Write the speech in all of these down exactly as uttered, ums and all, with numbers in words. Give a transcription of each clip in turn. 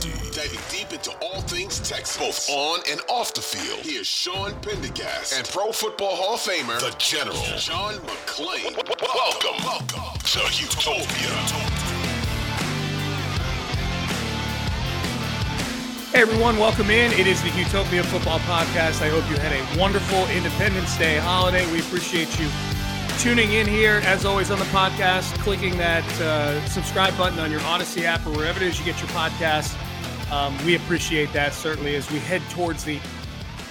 deep, diving deep into all things Texas, both on and off the field. Here's Sean Pendergast and Pro Football Hall of Famer, the General, John McClain. Welcome, welcome to Houtopia. Hey everyone, welcome in. It is the Houtopia Football Podcast. I hope you had a wonderful Independence Day holiday. We appreciate you tuning in here, as always, on the podcast, clicking that uh, subscribe button on your Odyssey app or wherever it is you get your podcast. Um, we appreciate that, certainly, as we head towards the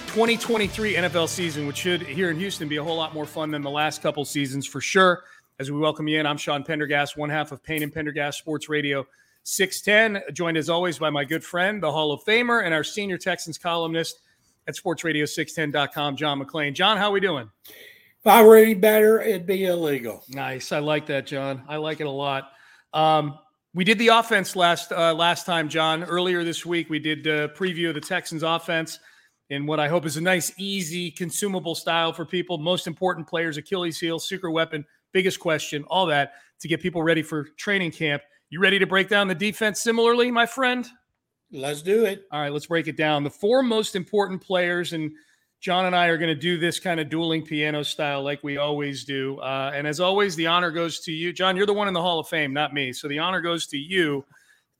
twenty twenty-three N F L season, which should, here in Houston, be a whole lot more fun than the last couple seasons, for sure. As we welcome you in, I'm Sean Pendergast, one half of Pain and Pendergast, Sports Radio six ten, joined, as always, by my good friend, the Hall of Famer, and our senior Texans columnist at sports radio six ten dot com, John McClain. John, how are we doing? If I were any better, it'd be illegal. Nice. I like that, John. I like it a lot. Um, we did the offense last uh, last time, John. Earlier this week, we did a preview of the Texans offense in what I hope is a nice, easy, consumable style for people. Most important players, Achilles heel, secret weapon, biggest question, all that to get people ready for training camp. You ready to break down the defense similarly, my friend? Let's do it. All right, let's break it down. The four most important players, and John and I are going to do this kind of dueling piano style like we always do. Uh, and as always, the honor goes to you. John, you're the one in the Hall of Fame, not me. So the honor goes to you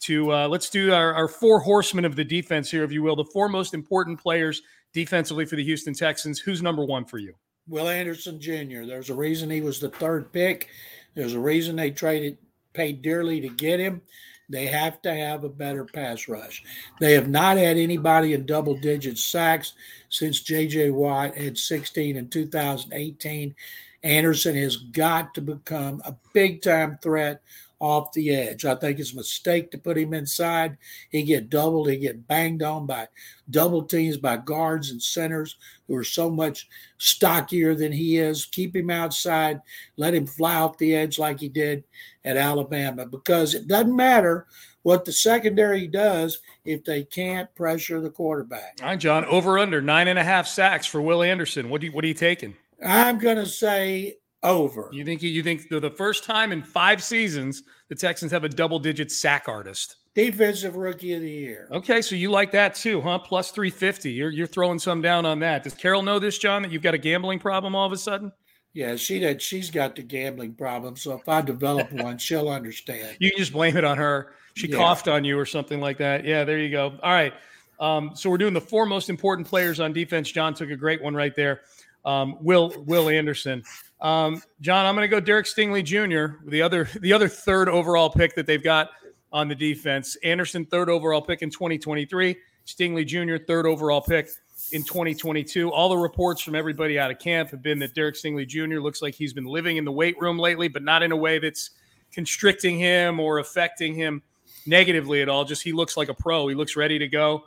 to uh, let's do our, our four horsemen of the defense here, if you will, the four most important players defensively for the Houston Texans. Who's number one for you? Will Anderson Junior There's a reason he was the third pick. There's a reason they traded, paid dearly to get him. They have to have a better pass rush. They have not had anybody in double-digit sacks since J J. Watt had sixteen in two thousand eighteen. Anderson has got to become a big-time threat off the edge. I think it's a mistake to put him inside. He get doubled. He get banged on by double teams by guards and centers who are so much stockier than he is. Keep him outside. Let him fly off the edge like he did at Alabama, because it doesn't matter what the secondary does if they can't pressure the quarterback. All right, John, over under nine and a half sacks for Will Anderson. What do you, what are you taking? I'm going to say over. You think you think the first time in five seasons the Texans have a double-digit sack artist? Defensive Rookie of the Year. Okay, so you like that too, huh? Plus three fifty. You're you're throwing some down on that. Does Carol know this, John, that you've got a gambling problem all of a sudden? Yeah, she did. She's got the gambling problem, so if I develop one, she'll understand. You can just blame it on her. She yeah. coughed on you or something like that. Yeah, there you go. All right, um, so we're doing the four most important players on defense. John took a great one right there. Um, Will Will Anderson. Um, John, I'm going to go Derek Stingley Junior, the other the other third overall pick that they've got on the defense. Anderson, third overall pick in twenty twenty-three. Stingley Junior, third overall pick in twenty twenty-two. All the reports from everybody out of camp have been that Derek Stingley Junior looks like he's been living in the weight room lately, but not in a way that's constricting him or affecting him negatively at all. Just he looks like a pro. He looks ready to go.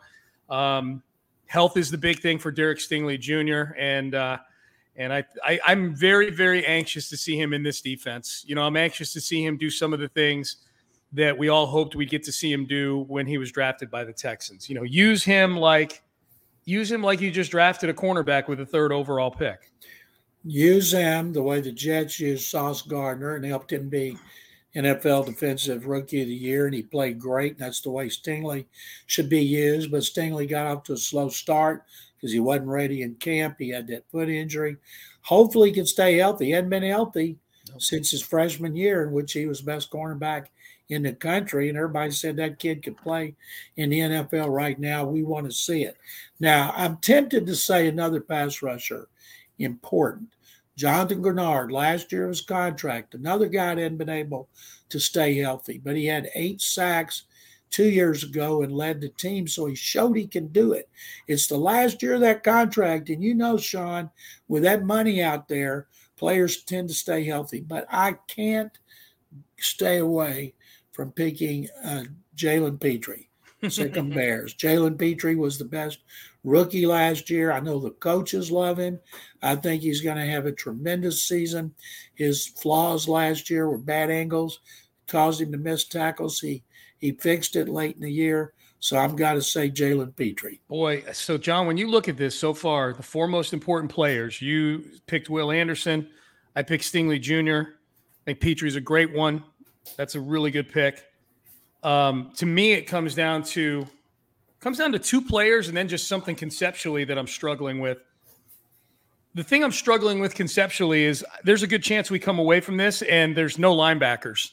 Um, health is the big thing for Derek Stingley Junior, and uh, And I, I, I'm very, very anxious to see him in this defense. You know, I'm anxious to see him do some of the things that we all hoped we'd get to see him do when he was drafted by the Texans. You know, use him like use him like you just drafted a cornerback with a third overall pick. Use him the way the Jets used Sauce Gardner and helped him be N F L Defensive Rookie of the Year, and he played great. That's the way Stingley should be used. But Stingley got off to a slow start because he wasn't ready in camp. He had that foot injury. Hopefully he can stay healthy. He hadn't been healthy okay. since his freshman year, in which he was best cornerback in the country, and everybody said that kid could play in the N F L right now. We want to see it. Now, I'm tempted to say another pass rusher, important. Jonathan Greenard, last year of his contract, another guy that hadn't been able to stay healthy, but he had eight sacks two years ago and led the team, so he showed he can do it. It's the last year of that contract, and you know, Sean, with that money out there, players tend to stay healthy, but I can't stay away from picking uh, Jalen Pitre, Sikkim Bears. Jalen Pitre was the best rookie last year. I know the coaches love him. I think he's going to have a tremendous season. His flaws last year were bad angles, caused him to miss tackles. He he fixed it late in the year. So I've got to say Jalen Pitre. Boy, so John, when you look at this so far, the four most important players, you picked Will Anderson. I picked Stingley Junior I think Petre's a great one. That's a really good pick. Um, to me, it comes down to comes down to two players and then just something conceptually that I'm struggling with. The thing I'm struggling with conceptually is there's a good chance we come away from this and there's no linebackers.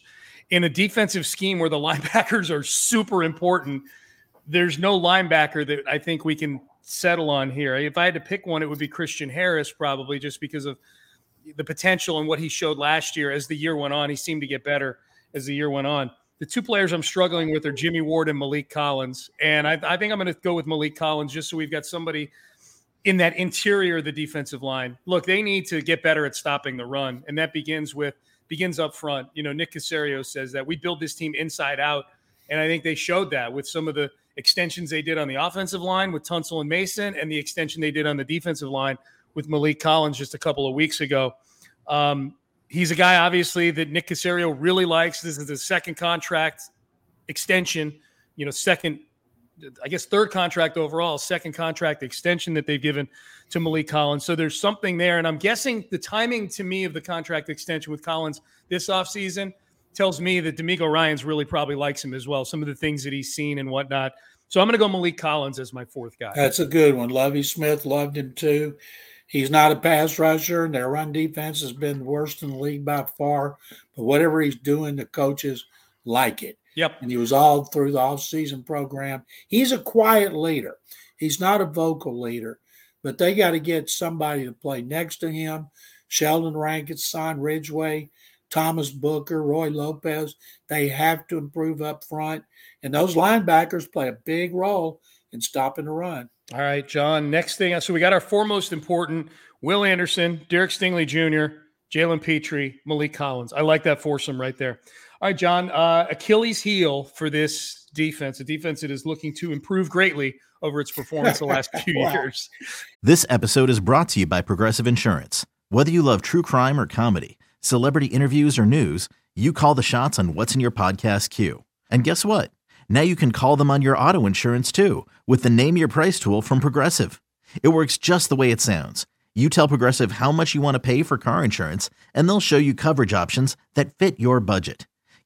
In a defensive scheme where the linebackers are super important, there's no linebacker that I think we can settle on here. If I had to pick one, it would be Christian Harris probably, just because of the potential and what he showed last year. As the year went on, he seemed to get better as the year went on. The two players I'm struggling with are Jimmy Ward and Malik Collins. And I, I think I'm going to go with Malik Collins just so we've got somebody in that interior of the defensive line. Look, they need to get better at stopping the run. And that begins with begins up front. You know, Nick Caserio says that we build this team inside out. And I think they showed that with some of the extensions they did on the offensive line with Tunsil and Mason, and the extension they did on the defensive line with Malik Collins just a couple of weeks ago. Um, He's a guy, obviously, that Nick Caserio really likes. This is his second contract extension, you know, second, I guess third contract overall, second contract extension that they've given to Malik Collins. So there's something there. And I'm guessing the timing to me of the contract extension with Collins this offseason tells me that D'Amico Ryans really probably likes him as well, some of the things that he's seen and whatnot. So I'm going to go Malik Collins as my fourth guy. That's a good one. Lovey Smith loved him too. He's not a pass rusher, and their run defense has been worse than the league by far. But whatever he's doing, the coaches like it. Yep. And he was all through the offseason program. He's a quiet leader. He's not a vocal leader. But they got to get somebody to play next to him. Sheldon Rankin, Son Ridgeway, Thomas Booker, Roy Lopez. They have to improve up front. And those linebackers play a big role in stopping the run. All right, John, next thing. So we got our four most important: Will Anderson, Derek Stingley Junior, Jalen Pitre, Malik Collins. I like that foursome right there. All right, John, uh, Achilles heel for this defense, a defense that is looking to improve greatly over its performance the last few wow. years. This episode is brought to you by Progressive Insurance. Whether you love true crime or comedy, celebrity interviews or news, you call the shots on what's in your podcast queue. And guess what? Now you can call them on your auto insurance, too, with the Name Your Price tool from Progressive. It works just the way it sounds. You tell Progressive how much you want to pay for car insurance, and they'll show you coverage options that fit your budget.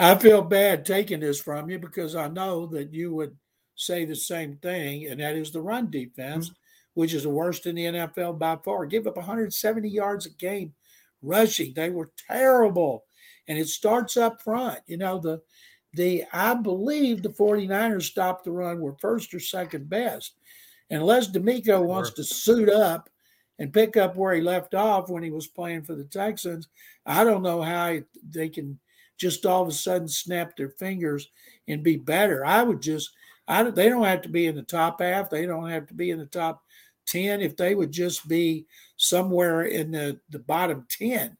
I feel bad taking this from you because I know that you would say the same thing, and that is the run defense, mm-hmm. which is the worst in the N F L by far. Give up one hundred seventy yards a game rushing. They were terrible, and it starts up front. You know, the the I believe the 49ers stopped the run were first or second best. And unless D'Amico wants to suit up and pick up where he left off when he was playing for the Texans, I don't know how they can – just all of a sudden snap their fingers and be better. I would just, I, they don't have to be in the top half. They don't have to be in the top ten. If they would just be somewhere in the, the bottom ten,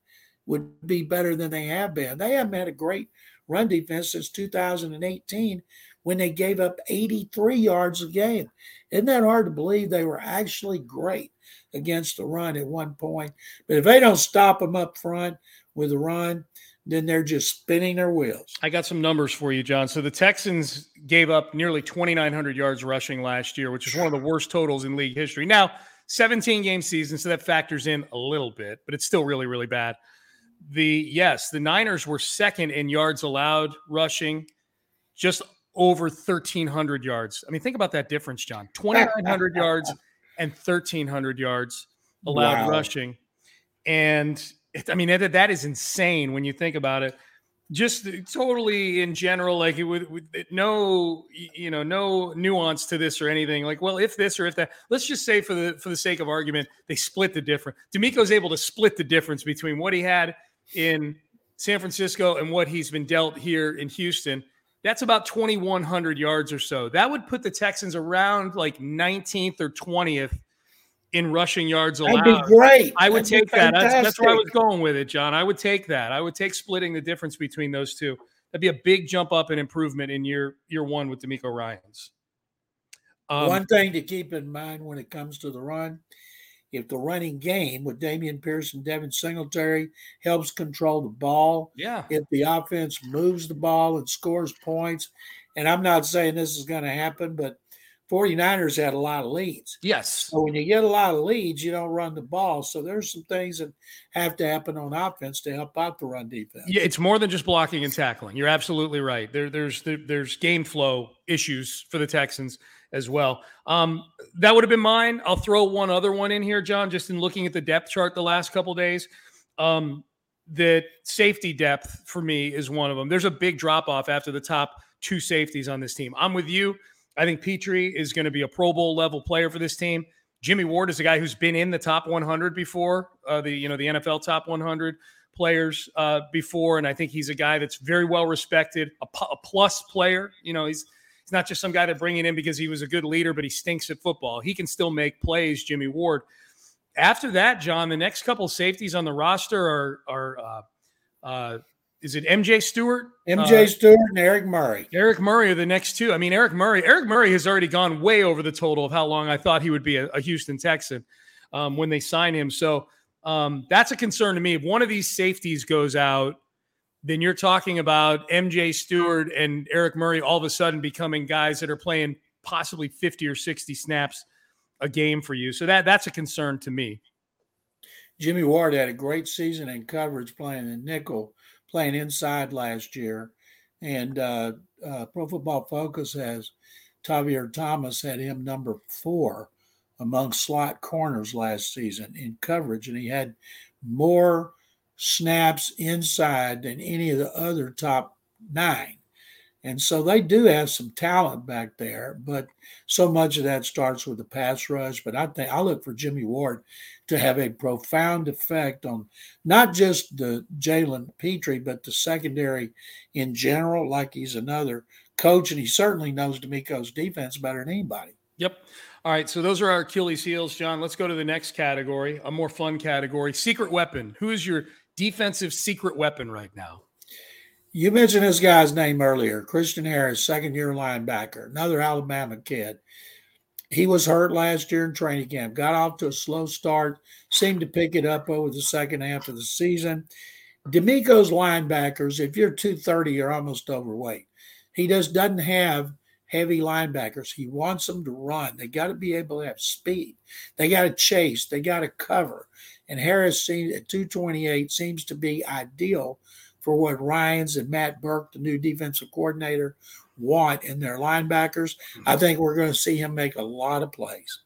would be better than they have been. They haven't had a great run defense since two thousand eighteen when they gave up eighty-three yards a game. Isn't that hard to believe? They were actually great against the run at one point. But if they don't stop them up front with the run, then they're just spinning their wheels. I got some numbers for you, John. So the Texans gave up nearly twenty-nine hundred yards rushing last year, which is one of the worst totals in league history. Now, seventeen-game season, so that factors in a little bit, but it's still really, really bad. The yes, the Niners were second in yards allowed rushing, just over thirteen hundred yards. I mean, think about that difference, John. twenty-nine hundred yards and thirteen hundred yards allowed wow. rushing. And, it, I mean, that, that is insane when you think about it. Just totally in general, like it would, with no, you know, no nuance to this or anything. Like, well, if this or if that, let's just say for the for the sake of argument, they split the difference. D'Amico's able to split the difference between what he had in San Francisco and what he's been dealt here in Houston. That's about twenty-one hundred yards or so. That would put the Texans around like nineteenth or twentieth in rushing yards allowed. That'd be great. I would That'd take that. That's, that's where I was going with it, John. I would take that. I would take splitting the difference between those two. That'd be a big jump up and improvement in year year one with D'Amico Ryans. Um, One thing to keep in mind when it comes to the run, if the running game with Dameon Pierce and Devin Singletary helps control the ball, yeah. if the offense moves the ball and scores points, and I'm not saying this is going to happen, but 49ers had a lot of leads. Yes. So when you get a lot of leads, you don't run the ball. So there's some things that have to happen on offense to help out the run defense. Yeah, it's more than just blocking and tackling. You're absolutely right. There, there's there, there's game flow issues for the Texans as well. Um, that would have been mine. I'll throw one other one in here, John, just in looking at the depth chart the last couple of days. Um, the safety depth for me is one of them. There's a big drop-off after the top two safeties on this team. I'm with you. I think Pitre is going to be a Pro Bowl level player for this team. Jimmy Ward is a guy who's been in the top one hundred before, uh, the you know the N F L top one hundred players uh, before, and I think he's a guy that's very well respected, a, p- a plus player. You know, he's he's not just some guy that bringing in because he was a good leader, but he stinks at football. He can still make plays, Jimmy Ward. After that, John, the next couple safeties on the roster are are. Uh, uh, Is it M J Stewart? M J uh, Stewart and Eric Murray. Eric Murray are the next two. I mean, Eric Murray. Eric Murray has already gone way over the total of how long I thought he would be a, a Houston Texan um, when they sign him. So um, that's a concern to me. If one of these safeties goes out, then you're talking about M J Stewart and Eric Murray all of a sudden becoming guys that are playing possibly fifty or sixty snaps a game for you. So that that's a concern to me. Jimmy Ward had a great season in coverage playing in nickel, playing inside last year, and uh, uh, Pro Football Focus has Tavier Thomas had him number four among slot corners last season in coverage, and he had more snaps inside than any of the other top nine. And so they do have some talent back there, but so much of that starts with the pass rush. But I think I look for Jimmy Ward to have a profound effect on not just the Jalen Pitre, but the secondary in general, like he's another coach, and he certainly knows D'Amico's defense better than anybody. Yep. All right, so those are our Achilles heels, John. Let's go to the next category, a more fun category, secret weapon. Who is your defensive secret weapon right now? You mentioned this guy's name earlier, Christian Harris, second-year linebacker, another Alabama kid. He was hurt last year in training camp, got off to a slow start, seemed to pick it up over the second half of the season. D'Amico's linebackers, if you're two thirty, you're almost overweight. He just doesn't have heavy linebackers. He wants them to run. They got to be able to have speed. They got to chase. They got to cover. And Harris seems, at two twenty-eight seems to be ideal for what Ryans and Matt Burke, the new defensive coordinator, want in their linebackers. I think we're going to see him make a lot of plays.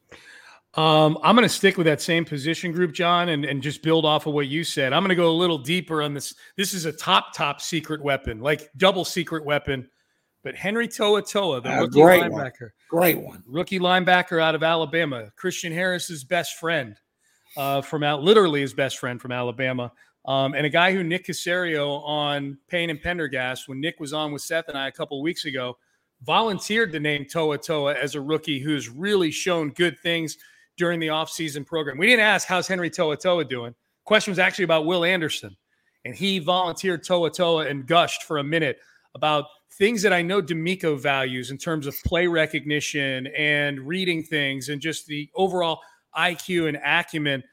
Um, I'm going to stick with that same position group, John, and, and just build off of what you said. I'm going to go a little deeper on this. This is a top, top secret weapon, like double secret weapon. But Henry To'oTo'o, the uh, rookie great linebacker. One. Great one. Rookie linebacker out of Alabama. Christian Harris's best friend uh, from out, literally his best friend from Alabama. Um, and a guy who Nick Caserio on Pain and Pendergast, when Nick was on with Seth and I a couple of weeks ago, volunteered the name To'oTo'o as a rookie who's really shown good things during the offseason program. We didn't ask, how's Henry To'oTo'o doing? Question was actually about Will Anderson, and he volunteered To'oTo'o and gushed for a minute about things that I know D'Amico values in terms of play recognition and reading things and just the overall I Q and acumen.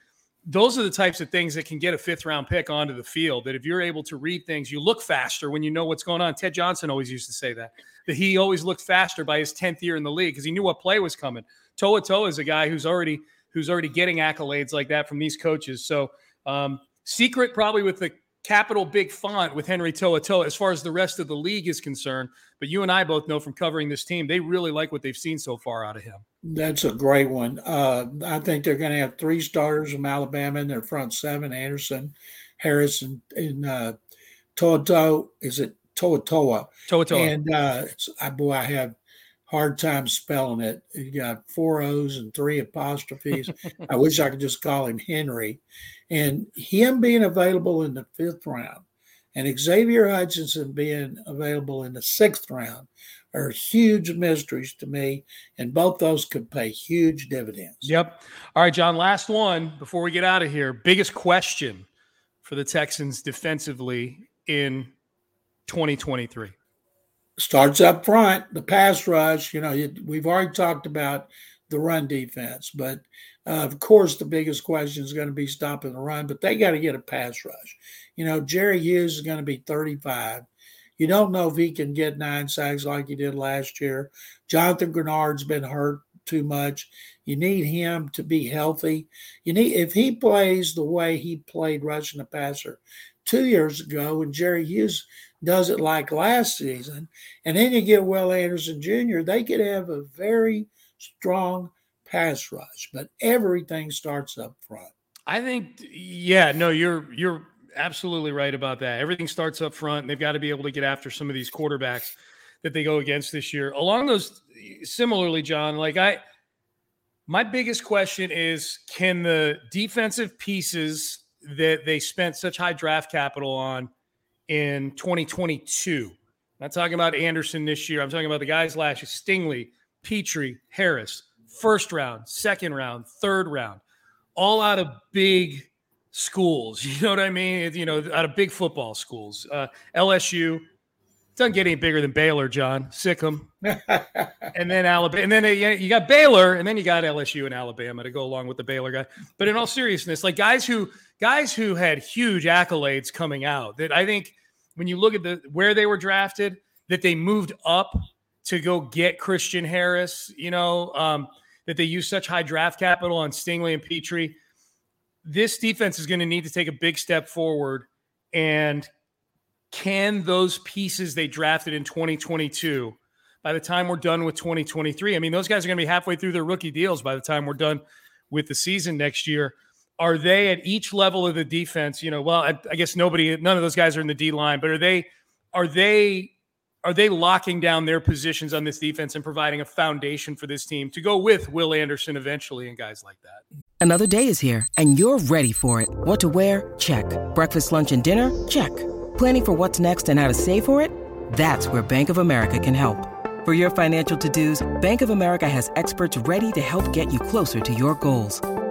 Those are the types of things that can get a fifth-round pick onto the field, that if you're able to read things, you look faster when you know what's going on. Ted Johnson always used to say that, that he always looked faster by his tenth year in the league because he knew what play was coming. To'oTo'o is a guy who's already who's already getting accolades like that from these coaches. So um, secret probably with the capital big font with Henry To'oTo'o as far as the rest of the league is concerned. But you and I both know from covering this team, they really like what they've seen so far out of him. That's a great one. Uh, I think they're going to have three starters from Alabama in their front seven: Anderson, Harris, and, and uh, To'oTo'o. Is it To'oTo'o? To'oTo'o. And uh, I, boy, I have hard time spelling it. You got four O's and three apostrophes. I wish I could just call him Henry. And him being available in the fifth round and Xavier Hutchinson being available in the sixth round are huge mysteries to me, and both those could pay huge dividends. Yep. All right, John, last one before we get out of here. Biggest question for the Texans defensively in twenty twenty-three. Starts up front, the pass rush. You know, it, we've already talked about the run defense, but uh, of course the biggest question is going to be stopping the run, but they got to get a pass rush. You know, Jerry Hughes is going to be thirty-five. You don't know if he can get nine sacks like he did last year. Jonathan Greenard's been hurt too much. You need him to be healthy. You need, if he plays the way he played rushing the passer two years ago, and Jerry Hughes does it like last season, and then you get Will Anderson Junior, they could have a very strong pass rush. But everything starts up front. I think, yeah, no, you're you're. absolutely right about that. Everything starts up front, and they've got to be able to get after some of these quarterbacks that they go against this year. Along those, similarly, John, like I, my biggest question is, can the defensive pieces that they spent such high draft capital on in twenty twenty-two, I'm not talking about Anderson this year, I'm talking about the guys last year, Stingley, Pitre, Harris, first round, second round, third round, all out of big schools, you know what I mean? You know, out of big football schools. Uh, L S U doesn't get any bigger than Baylor, John. Sick 'em. And then Alabama. And then they, you got Baylor, and then you got L S U and Alabama to go along with the Baylor guy. But in all seriousness, like guys who guys who had huge accolades coming out, that I think when you look at the where they were drafted, that they moved up to go get Christian Harris, you know, um, that they used such high draft capital on Stingley and Pitre. This defense is going to need to take a big step forward, and can those pieces they drafted in twenty twenty-two, by the time we're done with twenty twenty-three, I mean, those guys are going to be halfway through their rookie deals by the time we're done with the season next year. Are they at each level of the defense, you know, well, I, I guess nobody, none of those guys are in the D line, but are they, are they, are they locking down their positions on this defense and providing a foundation for this team to go with Will Anderson eventually and guys like that? Another day is here, and you're ready for it. What to wear? Check. Breakfast, lunch, and dinner? Check. Planning for what's next and how to save for it? That's where Bank of America can help. For your financial to-dos, Bank of America has experts ready to help get you closer to your goals.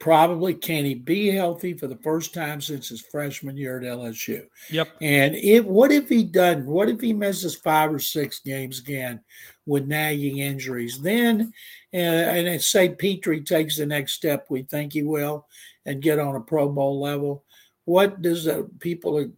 Probably can he be healthy for the first time since his freshman year at L S U? Yep. And if what if he doesn't? What if he misses five or six games again with nagging injuries? Then, uh, and say Pitre takes the next step, we think he will, and get on a Pro Bowl level. What does the people,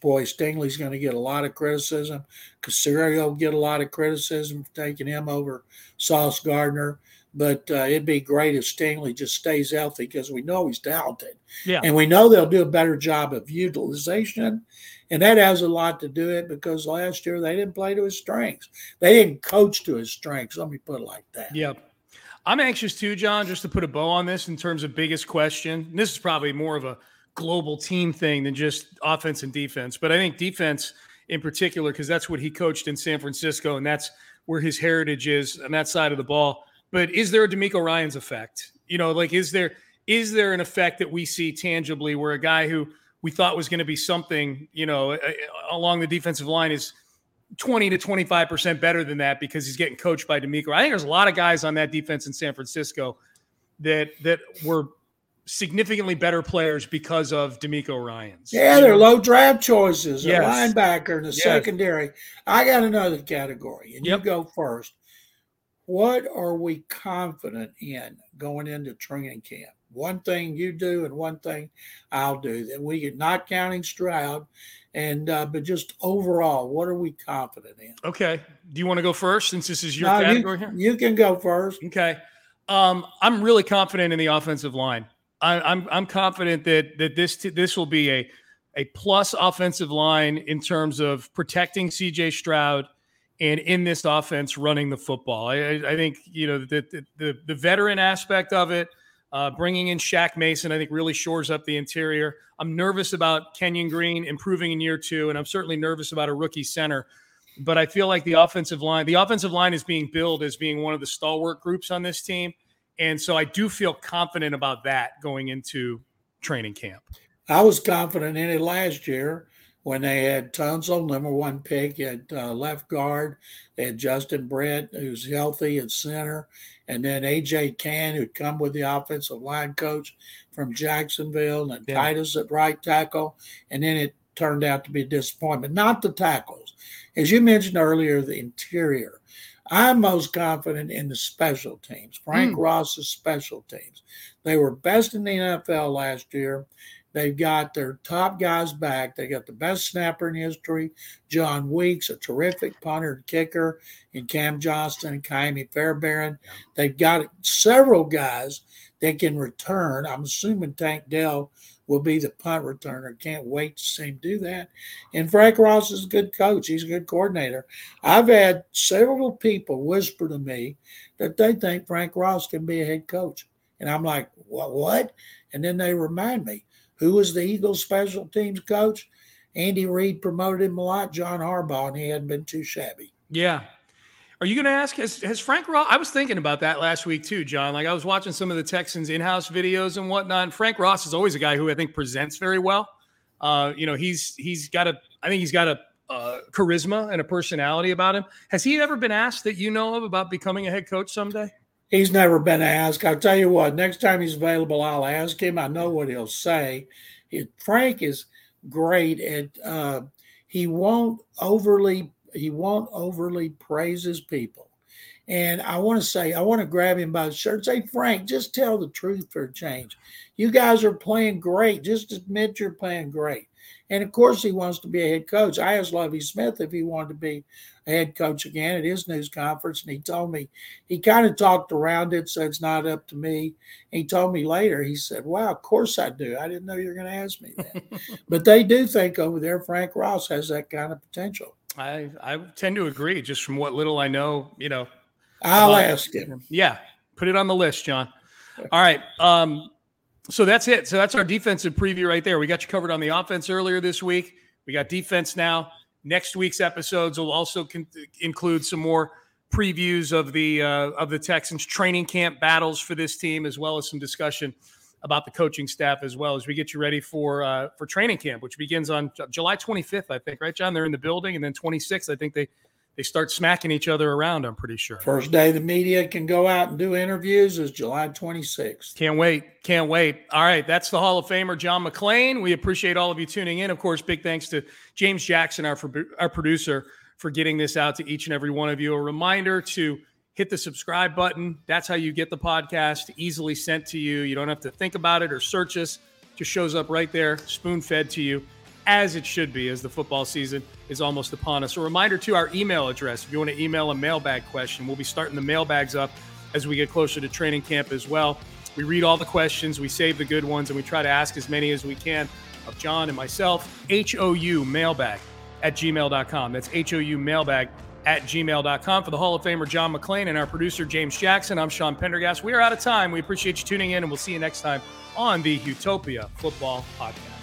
boy, Stingley's going to get a lot of criticism. Caserio will get a lot of criticism for taking him over Sauce Gardner. But uh, it'd be great if Stingley just stays healthy because we know he's talented. Yeah. And we know they'll do a better job of utilization. And that has a lot to do with it because last year they didn't play to his strengths. They didn't coach to his strengths. Let me put it like that. Yep. I'm anxious too, John, just to put a bow on this in terms of biggest question. And this is probably more of a global team thing than just offense and defense. But I think defense in particular, because that's what he coached in San Francisco, and that's where his heritage is on that side of the ball. But is there a D'Amico Ryans effect? You know, like, is there is there an effect that we see tangibly where a guy who we thought was going to be something, you know, along the defensive line is twenty to twenty-five percent better than that because he's getting coached by D'Amico? I think there's a lot of guys on that defense in San Francisco that that were significantly better players because of D'Amico Ryans. Yeah, they're low draft choices. Yes. A linebacker in the yes. secondary. I got another category, and yep. you go first. What are we confident in going into training camp? One thing you do and one thing I'll do. That we get, not counting Stroud, and uh, but just overall, what are we confident in? Okay. Do you want to go first since this is your no, category you, here? You can go first. Okay. Um, I'm really confident in the offensive line. I, I'm I'm confident that that this this will be a a plus offensive line in terms of protecting C J Stroud. And in this offense, running the football, I, I think, you know, the, the the veteran aspect of it, uh, bringing in Shaq Mason, I think really shores up the interior. I'm nervous about Kenyon Green improving in year two, and I'm certainly nervous about a rookie center. But I feel like the offensive line, the offensive line is being billed as being one of the stalwart groups on this team. And so I do feel confident about that going into training camp. I was confident in it last year. When they had Tunsil, number one pick at uh, left guard, they had Justin Brett, who's healthy at center, and then A J Cann, who'd come with the offensive line coach from Jacksonville, and yeah. Titus at right tackle, and then it turned out to be a disappointment. Not the tackles. As you mentioned earlier, the interior. I'm most confident in the special teams, Frank mm. Ross's special teams. They were best in the N F L last year. They've got their top guys back. They got the best snapper in history, John Weeks, a terrific punter and kicker, and Cam Johnston and Kaimi Fairbairn. They've got several guys that can return. I'm assuming Tank Dell will be the punt returner. Can't wait to see him do that. And Frank Ross is a good coach. He's a good coordinator. I've had several people whisper to me that they think Frank Ross can be a head coach. And I'm like, what? what? And then they remind me. Who was the Eagles special teams coach? Andy Reid promoted him a lot, John Harbaugh, and he hadn't been too shabby. Yeah. Are you going to ask, has, has Frank Ross – I was thinking about that last week too, John. Like, I was watching some of the Texans in-house videos and whatnot. Frank Ross is always a guy who I think presents very well. Uh, you know, he's he's got a – I think he's got a uh, charisma and a personality about him. Has he ever been asked that you know of about becoming a head coach someday? He's never been asked. I'll tell you what, next time he's available, I'll ask him. I know what he'll say. It, Frank is great at uh, he won't overly he won't overly praise his people. And I want to say, I want to grab him by the shirt and say, Frank, just tell the truth for a change. You guys are playing great. Just admit you're playing great. And, of course, he wants to be a head coach. I asked Lovey Smith if he wanted to be a head coach again at his news conference, and he told me he kind of talked around it, so it's not up to me. And he told me later, he said, wow, of course I do. I didn't know you were going to ask me that. But they do think over there Frank Ross has that kind of potential. I, I tend to agree, just from what little I know, you know. I'll about, ask him. Yeah, put it on the list, John. All right. Um So that's it. So that's our defensive preview right there. We got you covered on the offense earlier this week. We got defense now. Next week's episodes will also con- include some more previews of the uh, of the Texans training camp battles for this team, as well as some discussion about the coaching staff, as well as we get you ready for uh, for training camp, which begins on July twenty-fifth, I think. Right, John? They're in the building, and then twenty-sixth, I think they – They start smacking each other around, I'm pretty sure. First day the media can go out and do interviews is July twenty-sixth. Can't wait. Can't wait. All right. That's the Hall of Famer, John McClain. We appreciate all of you tuning in. Of course, big thanks to James Jackson, our, our producer, for getting this out to each and every one of you. A reminder to hit the subscribe button. That's how you get the podcast easily sent to you. You don't have to think about it or search us. It just shows up right there, spoon-fed to you, as it should be, as the football season is almost upon us. A reminder to our email address. If you want to email a mailbag question, we'll be starting the mailbags up as we get closer to training camp as well. We read all the questions, we save the good ones, and we try to ask as many as we can of John and myself. H O U mailbag at gmail dot com. That's H O U mailbag at gmail dot com. For the Hall of Famer, John McClain, and our producer, James Jackson, I'm Sean Pendergast. We are out of time. We appreciate you tuning in, and we'll see you next time on the Houtopia Football Podcast.